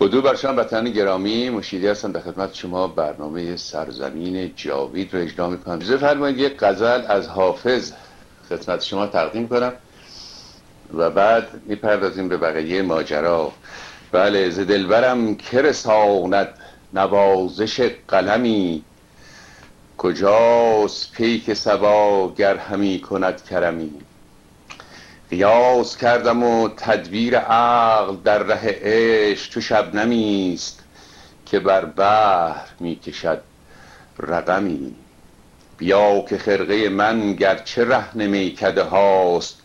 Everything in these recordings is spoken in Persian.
بدرود بر شما وطنان گرامی، مشیدی هستم در خدمت شما. برنامه سرزمین جاوید رو اجرا می‌کنم. اجازه فرمایید یک غزل از حافظ خدمت شما تقدیم کنم و بعد می‌پردازیم به بقیه ماجرا. بله، ز دلبرم که رساند نوازش قلمی، کجاست پیک صبا گر همی کند کرمی. قیاس کردم و تدبیر عقل در ره عشق، چو شبنمی است که بر بحر میکشد رقمی. بیا که خرقه من گرچه رهن میکده هاست،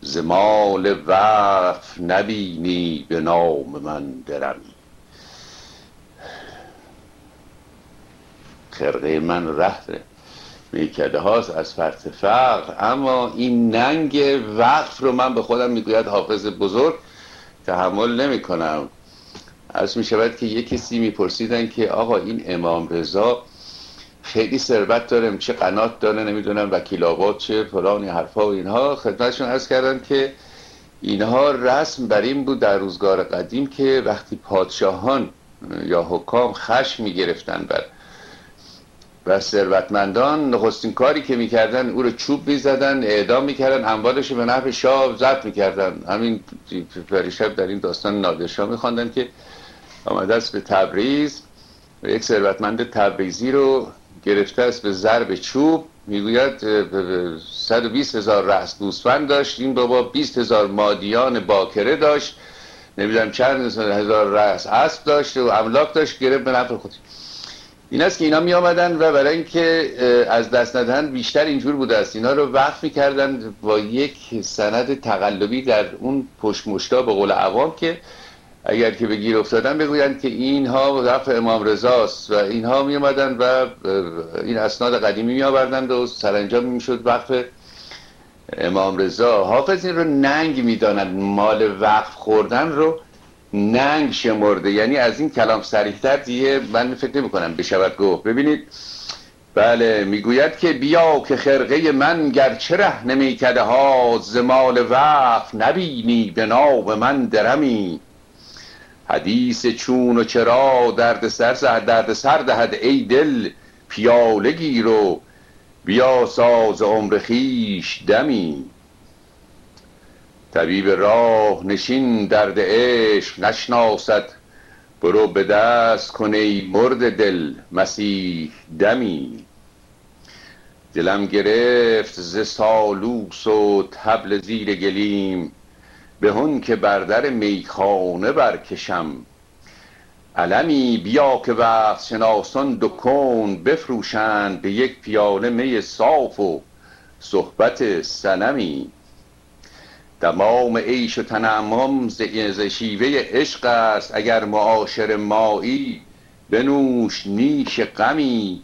ز مال وقف نبینی به نام من درمی. خرقه من رهن میکده هاست از فرط فقر، اما این ننگ وقف رو من به خودم میگوید حافظ بزرگ تحمل نمی کنم. عرض می شود که یک کسی میپرسیدن که آقا این امام رضا خیلی ثروت داره، چه قنات داره، نمیدونم وکیل آباد چه فلان حرفا و اینها. خدمتشون عرض کردن که اینها رسم بر این بود در روزگار قدیم که وقتی پادشاهان یا حکام خشم میگرفتن و ثروتمندان، نخستین کاری که میکردن او رو چوب میزدن، اعدام میکردن، اموالش به نفع شاه ضبط میکردن. همین پریشب در این داستان نادرشاه میخواندن که آمده است به تبریز و یک ثروتمند تبریزی رو گرفته است به ضرب چوب. میگوید 120,000 رأس گوسفند داشت این بابا، 20,000 مادیان باکره داشت، نمیدونم چند هزار رأس اسب داشت و املاک داشت، گرفت به نفع خودش. این است که اینا می آمدن و برای اینکه از دست ندهند بیشتر اینجور بوده است، اینا رو وقف میکردن با یک سند تقلبی در اون پشت مشتا به قول عوام، که اگر که به گیر افتادن بگویند که اینها رفع امام رضاست. و اینها می آمدن و این اسناد قدیمی می آوردند و سرانجام می شد وقف امام رضا. حافظ این رو ننگ می داند، مال وقف خوردن رو ننگ شمرده، یعنی از این کلام صریح‌تر دیگه من فکر نمی کنم بشود گفت. ببینید، بله، میگوید که بیا که خرقه من گرچه رهن میکده ها، ز مال وقف نبینی به نام من درمی. حدیث چون و چرا درد سر دهد ای دل، پیاله گیر و بیا ساز عمر خویش دمی. طبیب راه نشین درد عشق نشناسد، برو به دست کن ای مرد دل مسیح دمی. دلم گرفت ز سالوس و طبل زیر گلیم، بهون که بر در میخانه برکشم. علمی بیا که وقت شناسان دو کون بفروشند، به یک پیاله می صاف و صحبت صنمی. تمام عیش و تنعم ز شیوه عشق است، اگر معاشر مایی بنوش نیش غمی.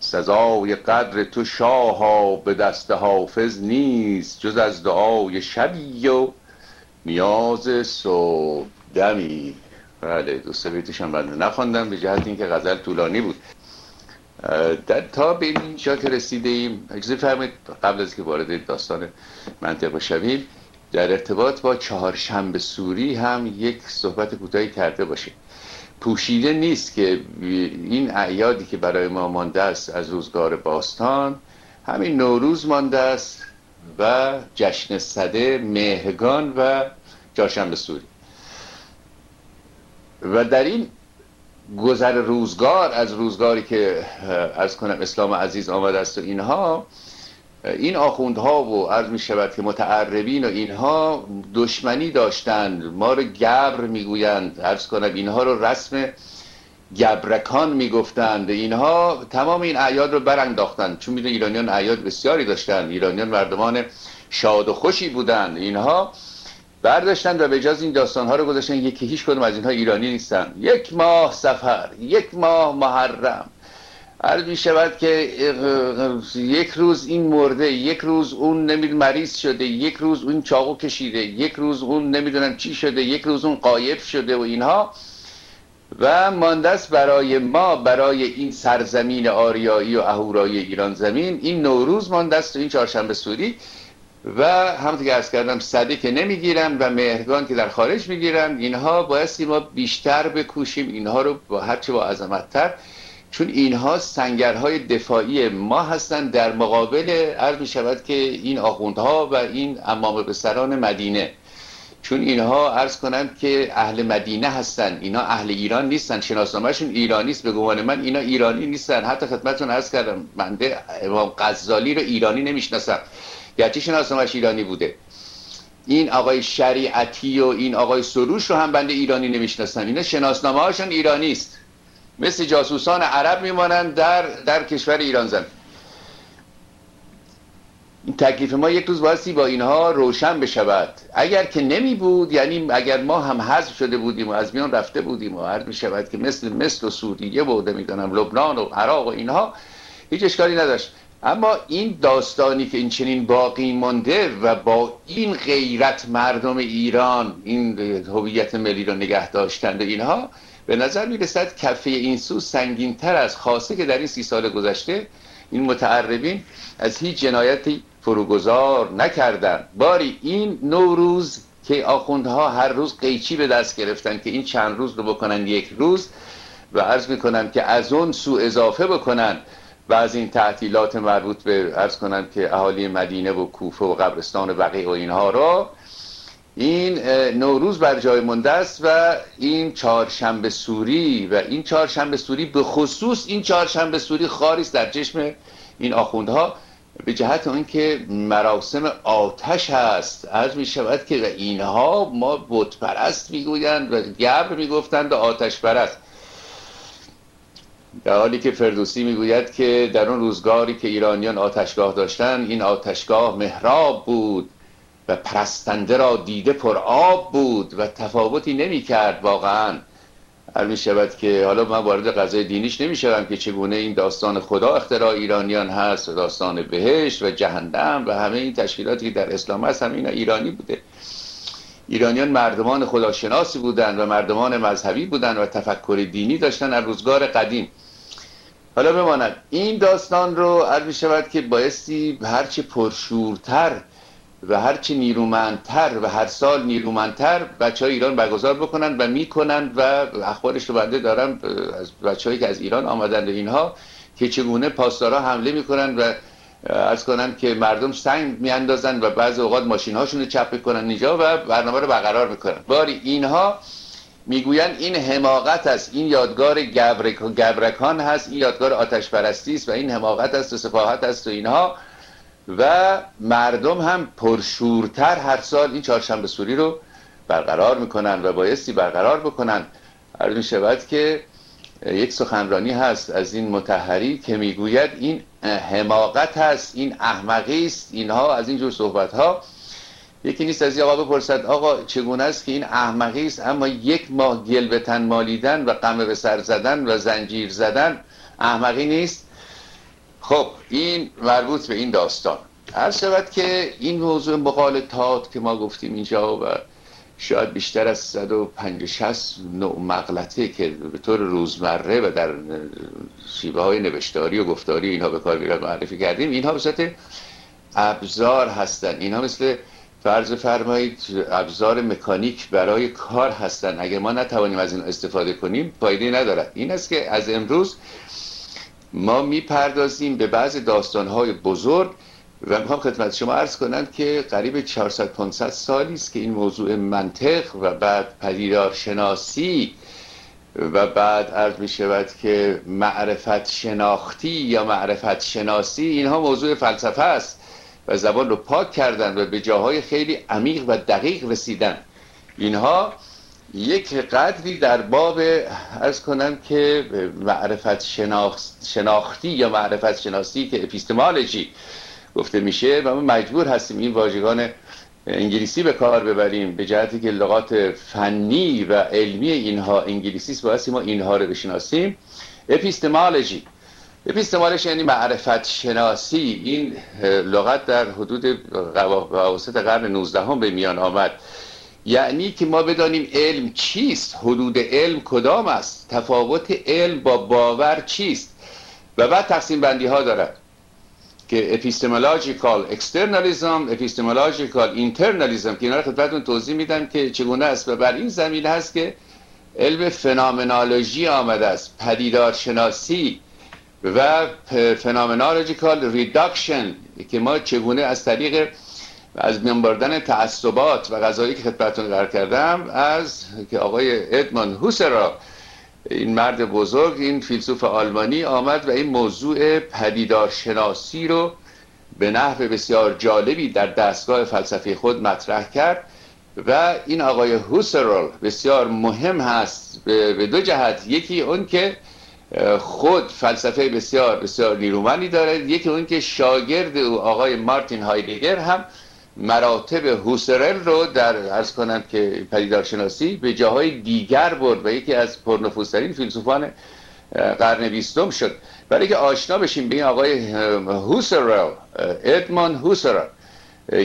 سزای قدر تو شاها به دست حافظ نیست، جز از دعای شبی و نیاز صبح دمی. بله، دو سه بیتش هم بنده نخواندم به جهت اینکه غزل طولانی بود. تا به اینجا که رسیده ایم، اجازه فرمایید قبل از که وارد داستان منطق بشویم در ارتباط با چهارشنبه سوری هم یک صحبت کوتاهی کرده باشیم. پوشیده نیست که این اعیادی که برای ما مانده است از روزگار باستان، همین نوروز مانده است و جشن سده، مهگان و چهارشنبه سوری. و در این گذر روزگار، از روزگاری که عرض کنم اسلام عزیز آمده است و اینها، این آخوندها و عرض می شود که متعربین و اینها دشمنی داشتند، ما رو گبر می گویند، عرض کنم اینها رو رسم گبرکان می گفتند. اینها تمام این اعیاد رو برانداختند، چون می دونید ایرانیان اعیاد بسیاری داشتند، ایرانیان مردمان شاد و خوشی بودند. اینها برداشتن و به جز این داستانها رو گذاشتن یکی هیچ کدوم از اینها ایرانی نیستن. یک ماه سفر، یک ماه محرم، عرض می شود که یک روز این مرده، یک روز اون مریض شده، یک روز اون چاقو کشیده، یک روز اون نمیدونم چی شده، یک روز اون غایب شده و اینها. و ماندست برای ما، برای این سرزمین آریایی و اهورایی ایران زمین، این نوروز ماندست و این چهارشنبه سوری. و همونطور که عرض کردم صده که نمیگیرن و مهرگان که در خارج میگیرن، اینها بایستی ما بیشتر بکوشیم اینها رو با هرچه با عظمت‌تر، چون اینها سنگرهای دفاعی ما هستند در مقابل عرض می شود که این آخوندها و این امام پسران مدینه، چون اینها عرض کنم که اهل مدینه هستند، اینا اهل ایران نیستن، شناسنامه‌شون ایرانی است، به گمان من اینا ایرانی نیستن. حتی خدمتتون عرض کردم بنده امام غزالی رو ایرانی نمیشناسم، گرچه شناسنامه‌اش ایرانی بوده. این آقای شریعتی و این آقای سروش رو هم بنده ایرانی نمیشناسم، اینا شناسنامه‌هاشون ایرانی است، مثل جاسوسان عرب میمانند در کشور ایران زمین. این تکلیف ما یک روز بایستی با اینها روشن بشود. اگر که نمی بود، یعنی اگر ما هم حذف شده بودیم و از میان رفته بودیم و عرض می شود که مثل سوریه بوده میدانم لبنان و عراق و اینها، هیچ اشکالی نداشت. اما این داستانی که این چنین باقی مانده و با این غیرت مردم ایران این هویت ملی رو نگه داشتند و اینها، به نظر می رسد کفه این سو سنگین تر از خاصه که در این 30 سال گذشته این متعربین از هیچ جنایتی فروگذار نکردند. باری این نوروز که آخوندها هر روز قیچی به دست گرفتن که این چند روز رو بکنن یک روز و عرض میکنن که از اون سو اضافه بکنن و از این تعطیلات مربوط به عرض کنن که اهالی مدینه و کوفه و قبرستان و بقیه و اینها را، این نوروز بر جای مانده است و این چهارشنبه سوری به خصوص این چهارشنبه سوری خاری است در جشن این آخوندها، به جهت اون که مراسم آتش هست. عرض می شود که اینها ما بت پرست میگویند و گبر میگفتند و آتش پرست، در حالی که فردوسی میگوید که در اون روزگاری که ایرانیان آتشگاه داشتند، این آتشگاه محراب بود و پرستنده را دیده پر آب بود و تفاوتی نمی کرد واقعا. هر می شود که حالا من وارد قضای دینیش نمی شدم که چگونه این داستان خدا اختراع ایرانیان هست و داستان بهشت و جهنم و همه این تشکیلاتی که در اسلام هست، همه اینا ایرانی بوده. ایرانیان مردمان خداشناسی بودند و مردمان مذهبی بودند و تفکر دینی داشتن از روزگار قدیم. حالا بماند این داستان رو عرض می شود که بایستی هرچه پرشورتر و هرچی نیرومندتر و هر سال نیرومندتر بچه های ایران برگزار بکنن و میکنن و اخبارش رو بنده دارم از بچه‌هایی که از ایران آمدند و اینها، که چگونه پاسدارا حمله میکنن و عرض کنن که مردم سنگ میاندازن و بعضی اوقات ماشین‌هاشون رو چپ میکنن اینجا و برنامه رو برقرار میکنن. باری اینها میگویند این حماقت است، این یادگار گبرکان هست، این یادگار آتش پرستی است و این حماقت است و سفاهت است و اینها، و مردم هم پرشورتر هر سال این چهارشنبه سوری رو برقرار میکنن و بایستی برقرار بکنن. عرض می شود که یک سخنرانی هست از این مطهری که میگوید این حماقت هست، این احمقی است، اینها از اینجور صحبت ها. یکی نیست از این آقا بپرسد آقا چگونه است که این احمقی است، اما یک ماه گل به تن مالیدن و قمه به سر زدن و زنجیر زدن احمقی نیست؟ خب این مربوط به این داستان عرض شود که این موضوع مغالطات که ما گفتیم اینجا و شاید بیشتر از 150-60 نوع مغلطه که به طور روزمره و در شیوه های نوشتاری و گفتاری اینها به کار میرن معرفی کردیم، اینها به صورت ابزار هستند. اینها مثل فرض فرمایید ابزار مکانیک برای کار هستند، اگر ما نتوانیم از این استفاده کنیم فایده ندارد. این است که از امروز ما میپردازیم به بعض داستان‌های بزرگ و میخوام خدمت شما عرض کنم که قریب 400-500 سالی است که این موضوع منطق و بعد پدیدارشناسی و بعد عرض میشود که معرفت شناختی یا معرفت شناسی، اینها موضوع فلسفه است و زبان رو پاک کردن و به جاهای خیلی عمیق و دقیق رسیدن. اینها یک قدری در باب عرض کنم که معرفت شناختی یا معرفت شناسی که اپیستمولوژی گفته میشه و ما مجبور هستیم این واژگان انگلیسی به کار ببریم، به جهتی که لغات فنی و علمی اینها انگلیسی است، باید ما اینها رو بشناسیم. اپیستمولوژی یعنی معرفت شناسی. این لغت در حدود اواسط قرن 19 به میان آمد، یعنی که ما بدانیم علم چیست، حدود علم کدام است، تفاوت علم با باور چیست، و بعد تقسیم بندی ها دارد که اپیستمولوژیکال اکسترنالیزم، اپیستمولوژیکال اینترنالیزم، که اینا رو خدمتتون توضیح میدم که چگونه است و بر این زمین هست که علم فنومنولوژی آمده است، پدیدارشناسی و فنومنولوژیکال ریداکشن، که ما چگونه از طریق از میان بردن تعصبات و قضایی که خدمتتون عرض کردم از که آقای ادموند هوسرل، این مرد بزرگ، این فیلسوف آلمانی آمد و این موضوع پدیدارشناسی رو به نحو بسیار جالبی در دستگاه فلسفی خود مطرح کرد و این آقای هوسرل بسیار مهم هست به دو جهت، یکی اون که خود فلسفه بسیار بسیار نیرومندی دارد، یکی اون که شاگرد او آقای مارتین هایدگر هم مراتب هوسرل رو در عرض کنم که پدیدارشناسی به جاهای دیگر برد و یکی از پرنفوذترین فیلسوفان قرن 20 شد. برای که آشنا بشیم به این آقای هوسرل، ادموند هوسرل،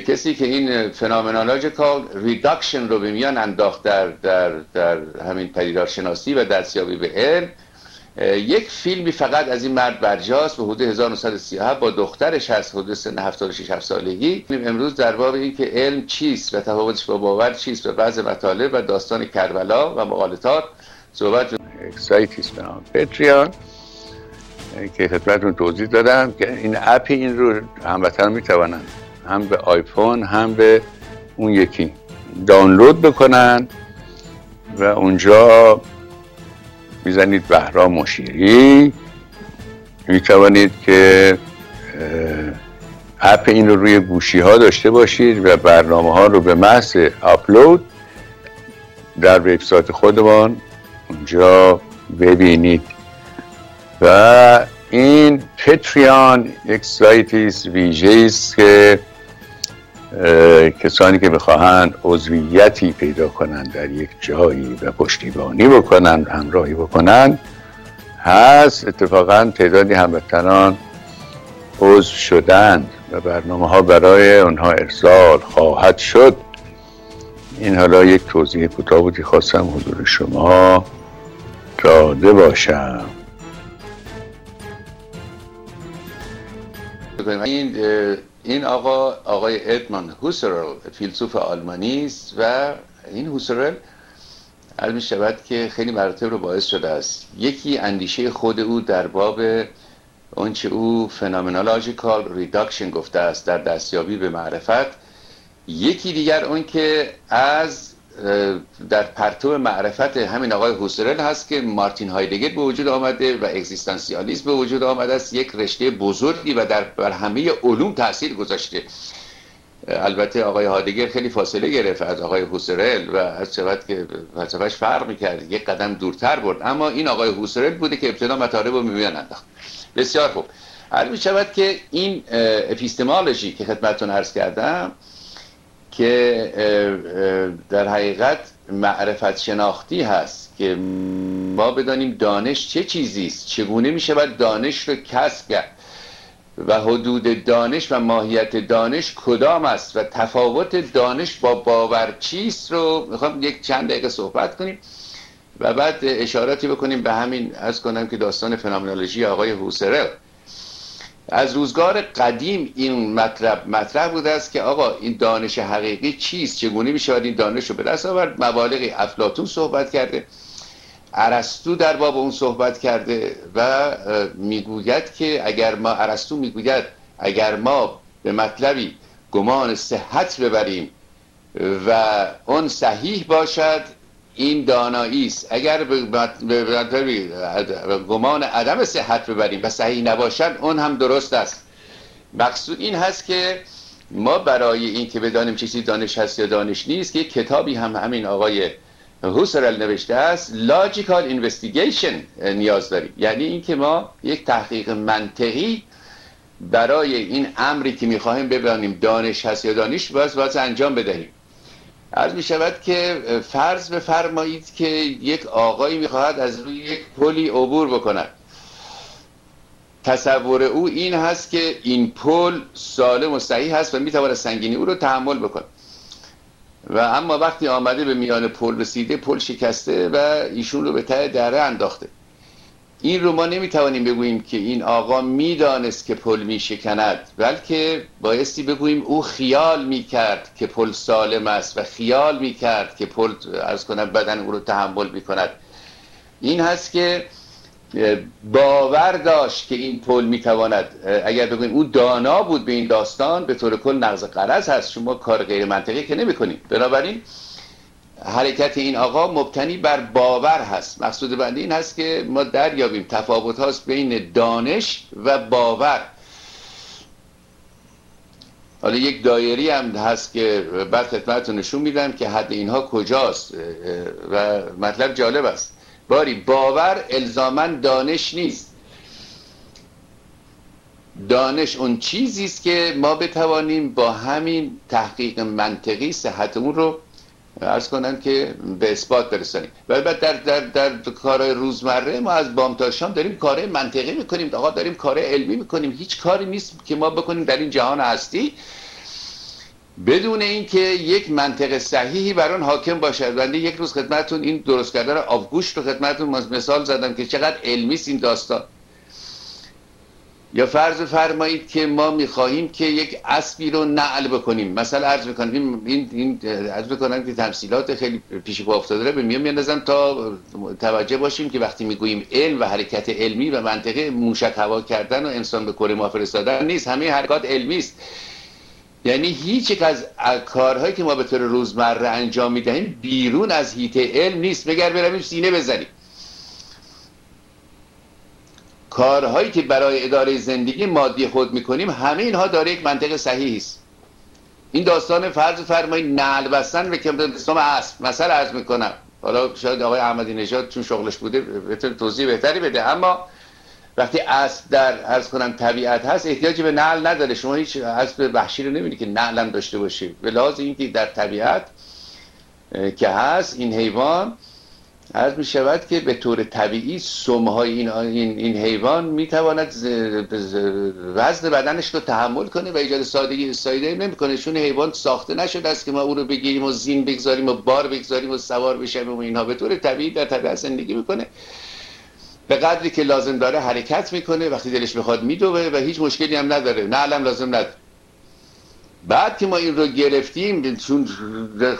کسی که این فنومنولوژیکال ریداکشن رو به میان انداخت در همین پدیدارشناسی و دستیابی به علم. یک فیلمی فقط از این مرد برجاست، به حدود 1937 با دخترش هست، حدود سن 76 سالگی. امروز در باب این که علم چیست و تفاوتش با باور چیست و بعض مطالب و داستان کربلا و مغالطات صحبت اکسایتیس بنام پتریان که خدمتتون توضیح دادم که این اپی این رو هموطنان میتوانند هم به آیفون هم به اون یکی دانلود بکنن و اونجا میزنید بهرام مشیری، میتوانید که اپ این رو روی گوشی ها داشته باشید و برنامه ها رو به محض آپلود در وبسایت خودمان اونجا ببینید. و این پتریان یک سایتیست ویژه‌ای است که کسانی که بخواهند عضویتی پیدا کنند در یک جایی و پشتیبانی بکنند، همراهی بکنند، هست. اتفاقا تعدادی هموطنان عضو شدند و برنامه ها برای آنها ارسال خواهد شد. این حالا یک توضیح کوتاه بود که خواستم حضور شما داده باشم. این آقای ادموند هوسرل فیلسوف آلمانی است و این هوسرل علم شبت که خیلی مراتب رو باعث شده است. یکی اندیشه خود او در باب آنچه او فنومنولوژیکال ریداکشن گفته است در دستیابی به معرفت، یکی دیگر اون که از در پرتو معرفت همین آقای هوسرل هست که مارتین هایدگر به وجود آمده و اگزیستانسیالیسم به وجود آمده است، یک رشته بزرگی و در بر همه علوم تاثیر گذاشته. البته آقای هایدگر خیلی فاصله گرفت از آقای هوسرل و از شبت که فلسفه‌اش فرق می‌کرد، یک قدم دورتر برد، اما این آقای هوسرل بوده که ابتدا مطالب رو می‌بینن انداخت. بسیار خوب، علم شبت که این اپیستمولوژی که خدمتتون عرض کردم که در حقیقت معرفت شناختی هست که ما بدانیم دانش چه چیزی است، چگونه می شود دانش رو کسب کرد و حدود دانش و ماهیت دانش کدام است و تفاوت دانش با باور چیست رو میخوام یک چند دقیقه صحبت کنیم و بعد اشاراتی بکنیم به همین عرض کنم که داستان فنومنولوژی آقای هوسرل. از روزگار قدیم این مطلب بوده است که آقا این دانش حقیقی چیست، چگونه می شود این دانش رو به دست آورد. مبالغ افلاطون صحبت کرده، ارسطو در باب اون صحبت کرده و میگوید که ارسطو میگوید اگر ما به مطلبی گمان صحت ببریم و اون صحیح باشد این دانایی است، اگر به گمان عدم صحت ببریم و صحیح نباشد اون هم درست است. مقصود این هست که ما برای این که بدانیم چیزی دانش هست یا دانش نیست که کتابی هم همین آقای هوسرل نوشته است، لاجیکال اینوستیگیشن، نیاز داریم. یعنی این که ما یک تحقیق منطقی برای این امری که میخواهیم ببینیم دانش هست یا دانش باز انجام بدهیم. عرض می شود که فرض بفرمایید که یک آقایی می خواهد از روی یک پلی عبور بکند، تصور او این هست که این پل سالم و صحیح هست و می تواند سنگینی او رو تحمل بکند، و اما وقتی آمده به میان پل رسیده، پل شکسته و ایشون رو به ته دره انداخته این رو ما نمیتوانیم بگوییم که این آقا میدانست که پل میشکند، بلکه بایستی بگوییم او خیال میکرد که پل سالم است و خیال میکرد که پل عرض کنم بدن او رو تحمل میکند. این هست که باور داشت که این پل میتواند، اگر بگوییم او دانا بود به این داستان، به طور کل نقض غرض هست، شما کار غیر منطقی که نمیکنیم. بنابراین حرکت این آقا مبتنی بر باور هست. مقصود بنده این هست که ما دریابیم تفاوت هاست بین دانش و باور. حالا یک دایری هم هست که بعد خدمتتون نشون میدم که حد اینها کجاست و مطلب جالب است. باری باور الزاماً دانش نیست. دانش اون چیزی است که ما بتوانیم با همین تحقیق منطقی صحت اون رو عرض کنم که به اثبات برسانیم. و البته در کارهای روزمره ما از بام تا شام داریم کار منطقی میکنیم، آقا داریم کار علمی میکنیم. هیچ کاری نیست که ما بکنیم در این جهان هستی بدون اینکه یک منطق صحیحی بر آن حاکم باشد. بنده یک روز خدمتتون این درست کردن آبگوشت رو خدمتتون مثال زدم که چقدر علمی است این داستان. یا فرض فرمایید که ما می‌خواهیم که یک اسبی رو نعل بکنیم، مثلا عرض می‌کنیم این عرض می‌کنم که تمثیلات خیلی پیش پا افتاده رو به میون میندازم تا توجه باشیم که وقتی میگوییم علم و حرکت علمی و منطقه، موشک هوا کردن و انسان به کره ماه فرستادن نیست، همه حرکات علمی است. یعنی هیچ یک از کارهایی که ما به طور روزمره انجام می‌دهیم بیرون از حیطه علم نیست، مگر برویم سینه بزنیم. کارهایی که برای اداره زندگی مادی خود میکنیم همه اینها داره یک منطق صحیح است. این داستان فرض فرمایید نعل بستن به کمدستان اسب مثلا عرض میکنم، حالا شاید آقای احمدی نژاد چون شغلش بوده بتونه توضیح بهتری بده، اما وقتی اسب در عرض کنم طبیعت هست احتیاجی به نعل نداره. شما هیچ اسب وحشی رو نمیبینید که نعل هم داشته باشه. به لحاظ اینکه در طبیعت که هست این حیوان عرض می شود که به طور طبیعی سمهای این حیوان می تواند وزن بدنش رو تحمل کنه و ایجاد سایده‌ای نمی کنه، چون حیوان ساخته نشده است که ما او رو بگیریم و زین بگذاریم و بار بگذاریم و سوار بشیم و اینها. به طور طبیعی در طبیعت زندگی میکنه، به قدری که لازم داره حرکت میکنه، وقتی دلش بخواد میدوه و هیچ مشکلی هم نداره، نعلم لازم نداره. بعد که ما این رو گرفتیم، چون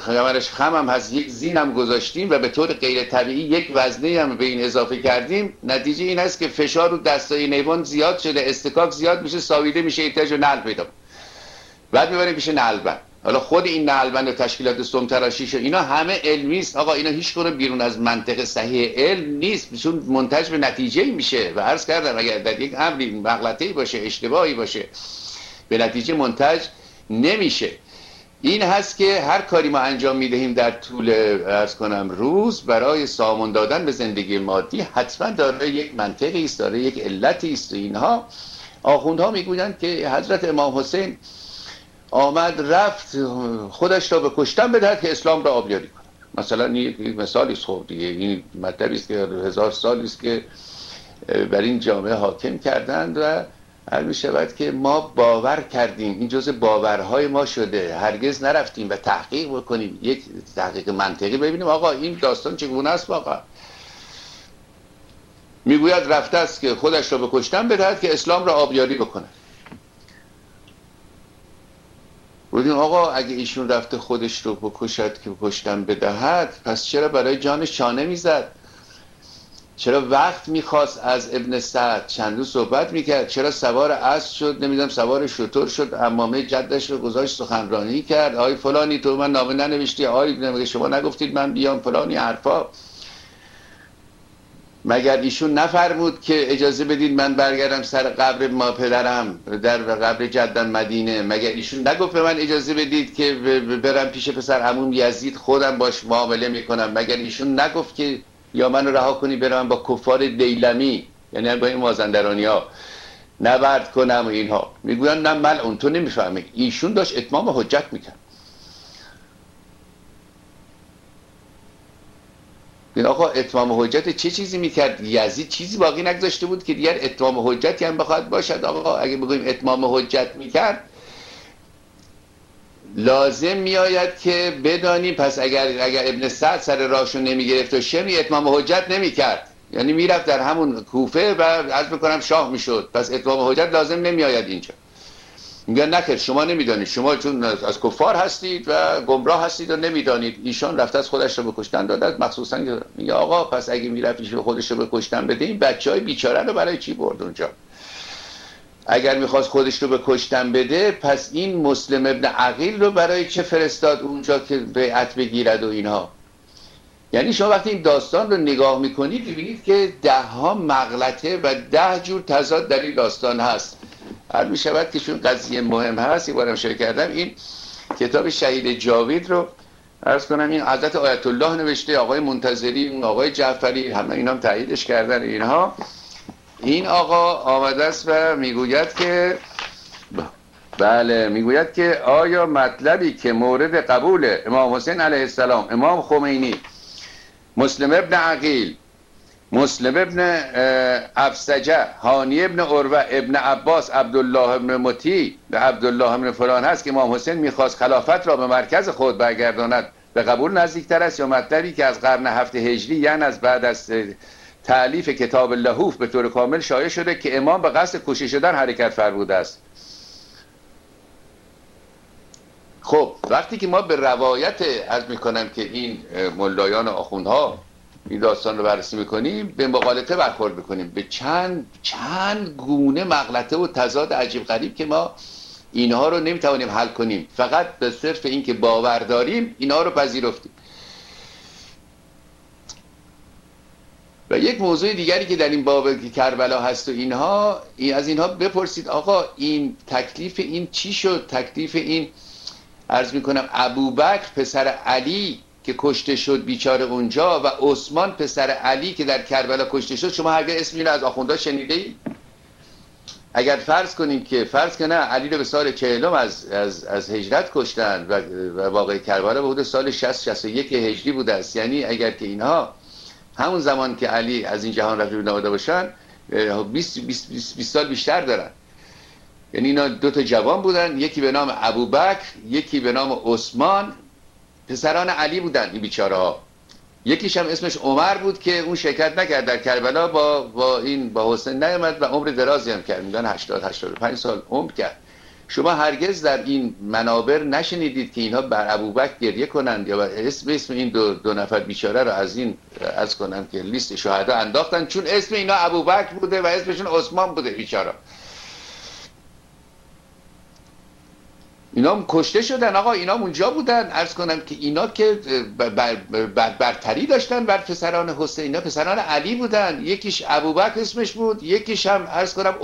خمرش خم هم هست، یک زین هم گذاشتیم و به طور غیر طبیعی یک وزنه هم به این اضافه کردیم، نتیجه این است که فشار رو دستای نیوان زیاد شده، استکاک زیاد میشه، ساویده میشه، احتیاج به نعل پیدا. بعد میبریم پیش نعلبند. حالا خود این نعلبند و تشکیلات سمتراشیش و اینا همه علمی است. آقا اینا هیچ کدوم بیرون از منطق صحیح علم نیست، چون منتج به نتیجه میشه. و عرض کردم اگر در یک امری مغلطه‌ای باشه، اشتباهی باشه، به نتیجه منتج نمیشه. این هست که هر کاری ما انجام میدهیم در طول عرض کنم روز برای سامون دادن به زندگی مادی حتما داره یک منطقی است، داره یک علتی است. اینها آخوندها میگویند که حضرت امام حسین آمد رفت خودش را به کشتن بدهد که اسلام را آبیاری کند. مثلا این مثالی است. خب دیگه این مطلبی است که هزار سالی است که بر این جامعه حاکم کردند و حال می شود که ما باور کردیم، این جزء باورهای ما شده، هرگز نرفتیم و تحقیق بکنیم، یک تحقیق منطقی ببینیم آقا این داستان چگونه است. واقعا میگوید رفته است که خودش را به کشتن بدهد که اسلام را آبیاری بکند. بودیم آقا اگه ایشون رفته خودش رو بکشد که کشتن بدهد، پس چرا برای جانش چانه میزد؟ چرا وقت میخواست؟ از ابن سعد چندو صحبت میکرد. چرا سوار اسب شد؟ نمیدونم سوار شتر شد، عمامه جدش رو گذاشت سخنرانی کرد، آی فلانی تو من نامه ننوشتی، آی شما نگفتید من بیام، فلانی حرفا. مگر ایشون نفرمود که اجازه بدید من برگردم سر قبر ما پدرم در قبر جدن مدینه؟ مگر ایشون نگفت به من اجازه بدید که برم پیش پسر عموم یزید خودم باش معامله میکنم؟ مگر ایشون نگفت که یا منو رها کنی برم با کفار دیلمی، یعنی با این مازندرانی ها نبرد کنم و اینها؟ میگویند نه من اون تو نمیفهمه. ایشون داشت اتمام حجت میکرد. آقا اتمام حجت چه چیزی میکرد؟ یزید چیزی باقی نگذاشته بود که دیگر اتمام حجتی هم بخواد باشد. آقا اگه بگویم اتمام حجت میکرد، لازم میآید که بدانیم پس اگر ابن سعد سر راهشو نمیگرفت و شمی اتمام حجت نمیکرد. یعنی میرفت در همون کوفه و عرض بکنم شاه میشد، پس اقامه حجت لازم نمی آید اینجا. میگن نکرد، شما نمیدانید، شما چون از کفار هستید و گمراه هستید و نمیدانید. ایشان رفت از خودش رو بکشتن دادت، مخصوصا میگه آقا پس اگه میرفت خودش رو بکشتن بده، این بچه های بیچاره رو برای چی برد اونجا؟ اگر میخواست خودش رو بکشتن بده، پس این مسلم ابن عقیل رو برای چه فرستاد اونجا که بیعت بگیرد و اینها؟ یعنی شما وقتی این داستان رو نگاه میکنید میبینید که ده ها مغلطه و 10 جور تضاد در این داستان هست. هر میشود که چون قضیه مهم هست، یه بارم شروع کردم این کتاب شهید جاوید رو عرض کنم، این حضرت آیت الله نوشته، آقای منتظری، آقای جعفری، همه اینا هم تاییدش کردن. اینها این آقا آمده است و میگوید که بله، میگوید که آیا مطلبی که مورد قبول امام حسین علیه السلام، امام خمینی، مسلم ابن عقیل، مسلم ابن افسجه، هانی ابن اوروه، ابن عباس، عبدالله ابن مطیع و عبدالله ابن فلان هست که امام حسین میخواست خلافت را به مرکز خود برگرداند، به قبول نزدیکتر است یا مطلبی که از قرن 7 هجری، یعنی از بعد از تألیف کتاب اللهوف، به طور کامل شایع شده که امام به قصد کشی شدن حرکت فرموده است. خب وقتی که ما به روایت عرض میکنم که این ملایان و آخوندها این داستان رو بررسی میکنیم، به مغالطه برخورد میکنیم، به چند گونه مغلطه و تضاد عجیب غریب که ما اینها رو نمیتوانیم حل کنیم، فقط به صرف این که باور داریم اینها رو پذیرفتیم. و یک موضوع دیگری که در این باب کربلا هست و اینها، از اینها بپرسید آقا این تکلیف این چی شد؟ تکلیف این عرض میکنم ابوبکر پسر علی که کشته شد بیچاره اونجا و عثمان پسر علی که در کربلا کشته شد، شما هرگز اسم اینو از آخوندها شنیده ای؟ اگر فرض کنیم که فرض کنه علی رو به سال 40 از هجرت کشتن و واقع کربلا به حدود سال 60-61 هجری بوده است، یعنی اگر که اینها همون زمان که علی از این جهان رفته بود نبوده باشن 20 سال بیشتر دارن. یعنی اینا 2 تا جوان بودن، یکی به نام ابوبکر، یکی به نام عثمان، پسران علی بودن این بیچاره ها. یکیش هم اسمش عمر بود که اون شرکت نکرد در کربلا، با حسین نیامد و عمر درازی هم کرد، میگن 80-85 سال عمر کرد. شما هرگز در این منابر نشنیدید که اینها بر ابوبکر گریه کنند یا اسم این دو نفر بیچاره رو از این عرض کنند که لیست شهدا انداختن، چون اسم اینا ابوبکر بوده و اسمشون عثمان بوده بیچاره. اینا هم کشته شدن آقا، اینا هم اونجا بودن. عرض کنم که اینا که برتری داشتن بر پسران حسین، اینا پسران علی بودن، یکیش ابوبکر اسمش بود، یکیش هم عرض کنم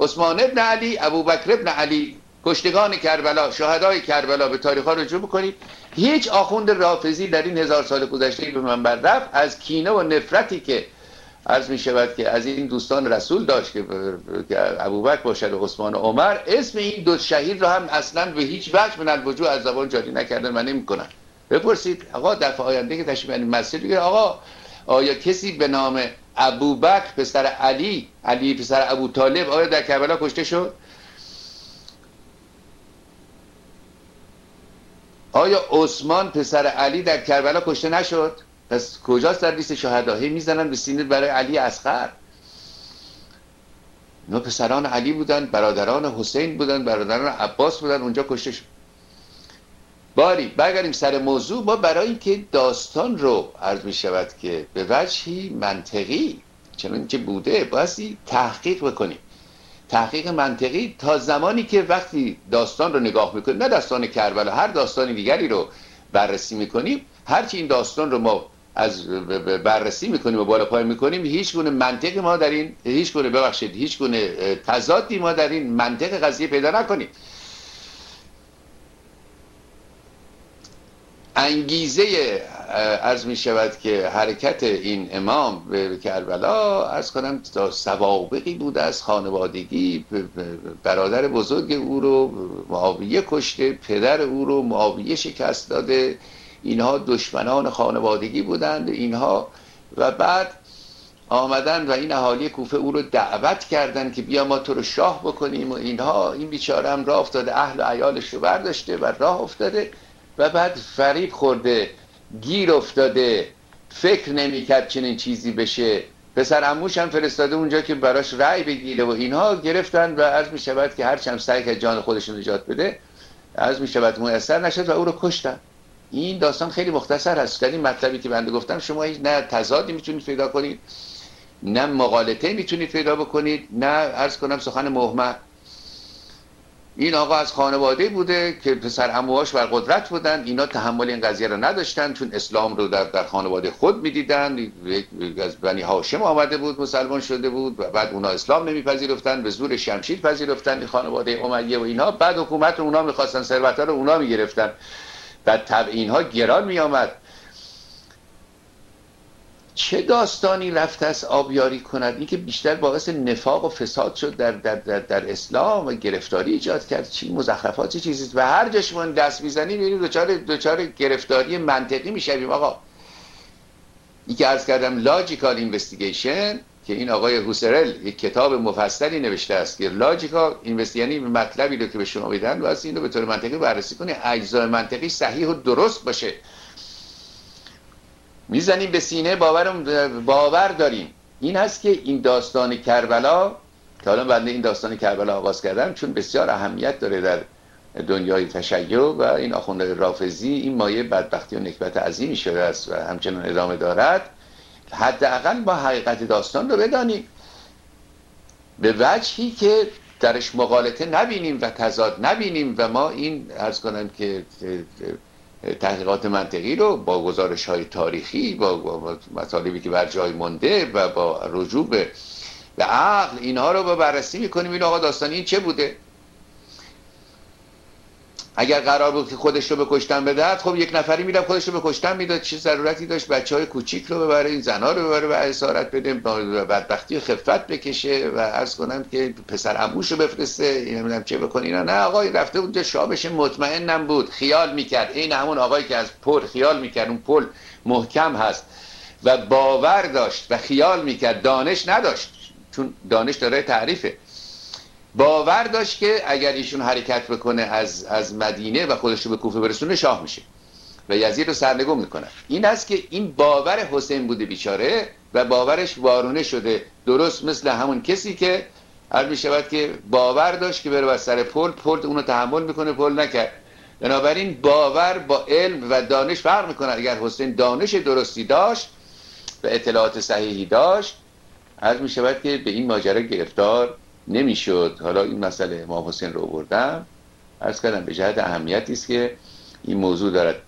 عثمان ابن علی، ابوبکر ابن علی، کشتگان کربلا، شهدای کربلا. به تاریخ ها رجوع بکنید، هیچ آخوند رافضی در این 1000 سال گذشته به من بردفت از کینه و نفرتی که عرض می شود که از این دوستان رسول داشت که ابوبکر باشد و عثمان و عمر، اسم این 2 شهید را هم اصلا به هیچ وجه من الوجوه از زبان جاری نکردن و نمی کنن. بپرسید آقا دفعه آینده که تشریف بیارید مسجد، بگید آقا آیا کسی به نام ابوبکر پسر علی، علی پسر ابو طالب، آیا در کربلا کشته شد؟ آیا عثمان پسر علی در کربلا کشته نشد؟ پس کجاست در لیست شهدا؟ میزنن به سینه برای علی اصغر. اینا پسران علی بودن، برادران حسین بودن، برادران عباس بودن، اونجا کشته شد. باری برگردیم سر موضوع. ما برای اینکه داستان رو عرض می شود که به وجهی منطقی چنان که بوده بایستی تحقیق بکنیم، تحقیق منطقی، تا زمانی که وقتی داستان رو نگاه میکنیم، نه داستان کربلا، هر داستان دیگری رو بررسی میکنیم، هرچی این داستان رو ما از بررسی میکنیم و بالا پای میکنیم، هیچ گونه منطقی ما در این، هیچ گونه ببخشید، هیچ گونه تضادی ما در این منطق قضیه پیدا نکنیم. انگیزه عرض می شود که حرکت این امام به کربلا عرض کنم تا سوابقی بود از خانوادگی، برادر بزرگ او رو معاویه کشته، پدر او رو معاویه شکست داده، اینها دشمنان خانوادگی بودند اینها، و بعد آمدن و این اهالی کوفه او رو دعوت کردند که بیا ما تو رو شاه بکنیم و اینها. این بیچاره هم راه افتاده، اهل و عیالش رو برداشته و راه افتاده و بعد فریب خورده، گیر افتاده، فکر نمیکرد چنین چیزی بشه. پسر عموش هم فرستاده اونجا که براش رأی بگیره و اینها گرفتن و عرض می شود که هر چم سعی کرد جان خودشون نجات بده، عرض می شود میسر نشد و او رو کشتن. این داستان خیلی مختصر هست. یعنی مطلبی که بنده گفتم شما نه تضادی میتونید پیدا کنید، نه مغالطه میتونید پیدا بکنید، نه عرض کنم سخن مهمه. این آقا از خانواده بوده که پسر عموهاش بر قدرت بودن، اینا تحمل این قضیه رو نداشتن چون اسلام رو در خانواده خود میدیدن. از بنی هاشم آمده بود، مسلمان شده بود و بعد اونا اسلام نمیپذیرفتن، به زور شمشیر پذیرفتن این خانواده امیه و اینها. بعد حکومت رو اونا میخواستن، ثروت‌ها رو اونا میگرفتن، بعد طبع اینها گران میآمد. چه داستانی رفت است آبیاری کند؟ این که بیشتر باعث نفاق و فساد شد در اسلام و گرفتاری ایجاد کرد. چی مزخرفات، چه چیزی و هر جا شما دست میزنیم یعنی دوچار گرفتاری منطقی میشویم. آقا این که عرض کردم لاجیکال اینوستیگیشن، که این آقای هوسرل یک کتاب مفصلی نوشته است که لاجیکال اینوستیگیشن یعنی مطلبی رو که به شما میدن واسه اینو به طور منطقی بررسی کنی، اجزای منطقی صحیح و درست باشه. میزنیم به سینه، باور داریم. این هست که این داستان کربلا که الان بنده این داستان کربلا آغاز کردم چون بسیار اهمیت داره در دنیای تشیع و این آخوندهای رافضی، این مایه بدبختی و نکبت عظیمی شده است و همچنان ادامه دارد. حداقل ما حقیقت داستان رو بدانیم به وجهی که درش مغالطه نبینیم و تضاد نبینیم و ما این عرض کنم که تحقیقات منطقی رو با گزارش‌های تاریخی، با مطالبی که بر جای مونده و با رجوع به عقل اینها رو با بررسی می‌کنیم. این آقا داستان این چه بوده؟ اگر قرار بود که خودش رو بکشتن بدهد، خب یک نفری میدم خودش رو بکشتن میداد، چه ضرورتی داشت بچه‌های کوچیک رو ببره، این زنا رو ببره و اسارت بده و بدبختی و خفت بکشه و عرض کنم که پسر عموش رو بفرسته نمیدونم چه بکنه اینا. نه آقای رفته بود شابش مطمئنم بود، خیال میکرد این همون آقایی که از پل خیال میکرد، اون پل محکم هست و باور داشت و خیال میکرد، دانش نداشت چون دانش داره تعریفه. باور داشت که اگر ایشون حرکت بکنه از مدینه و خودش رو به کوفه برسونه شاه میشه و یزید رو سرنگون میکنه. این است که این باور حسین بوده بیچاره و باورش وارونه شده، درست مثل همون کسی که عرض میشود که باور داشت که بره بر سر پل، پل اونو تحمل میکنه، پل نکرد. بنابراین باور با علم و دانش فرق میکنه. اگر حسین دانش درستی داشت و اطلاعات صحیحی داشت، عرض میشود که به این ماجرا گرفتار نمیشد. حالا این مسئله امام حسین رو آوردم، عرض کردم به جهت اهمیتی است که این موضوع دارد.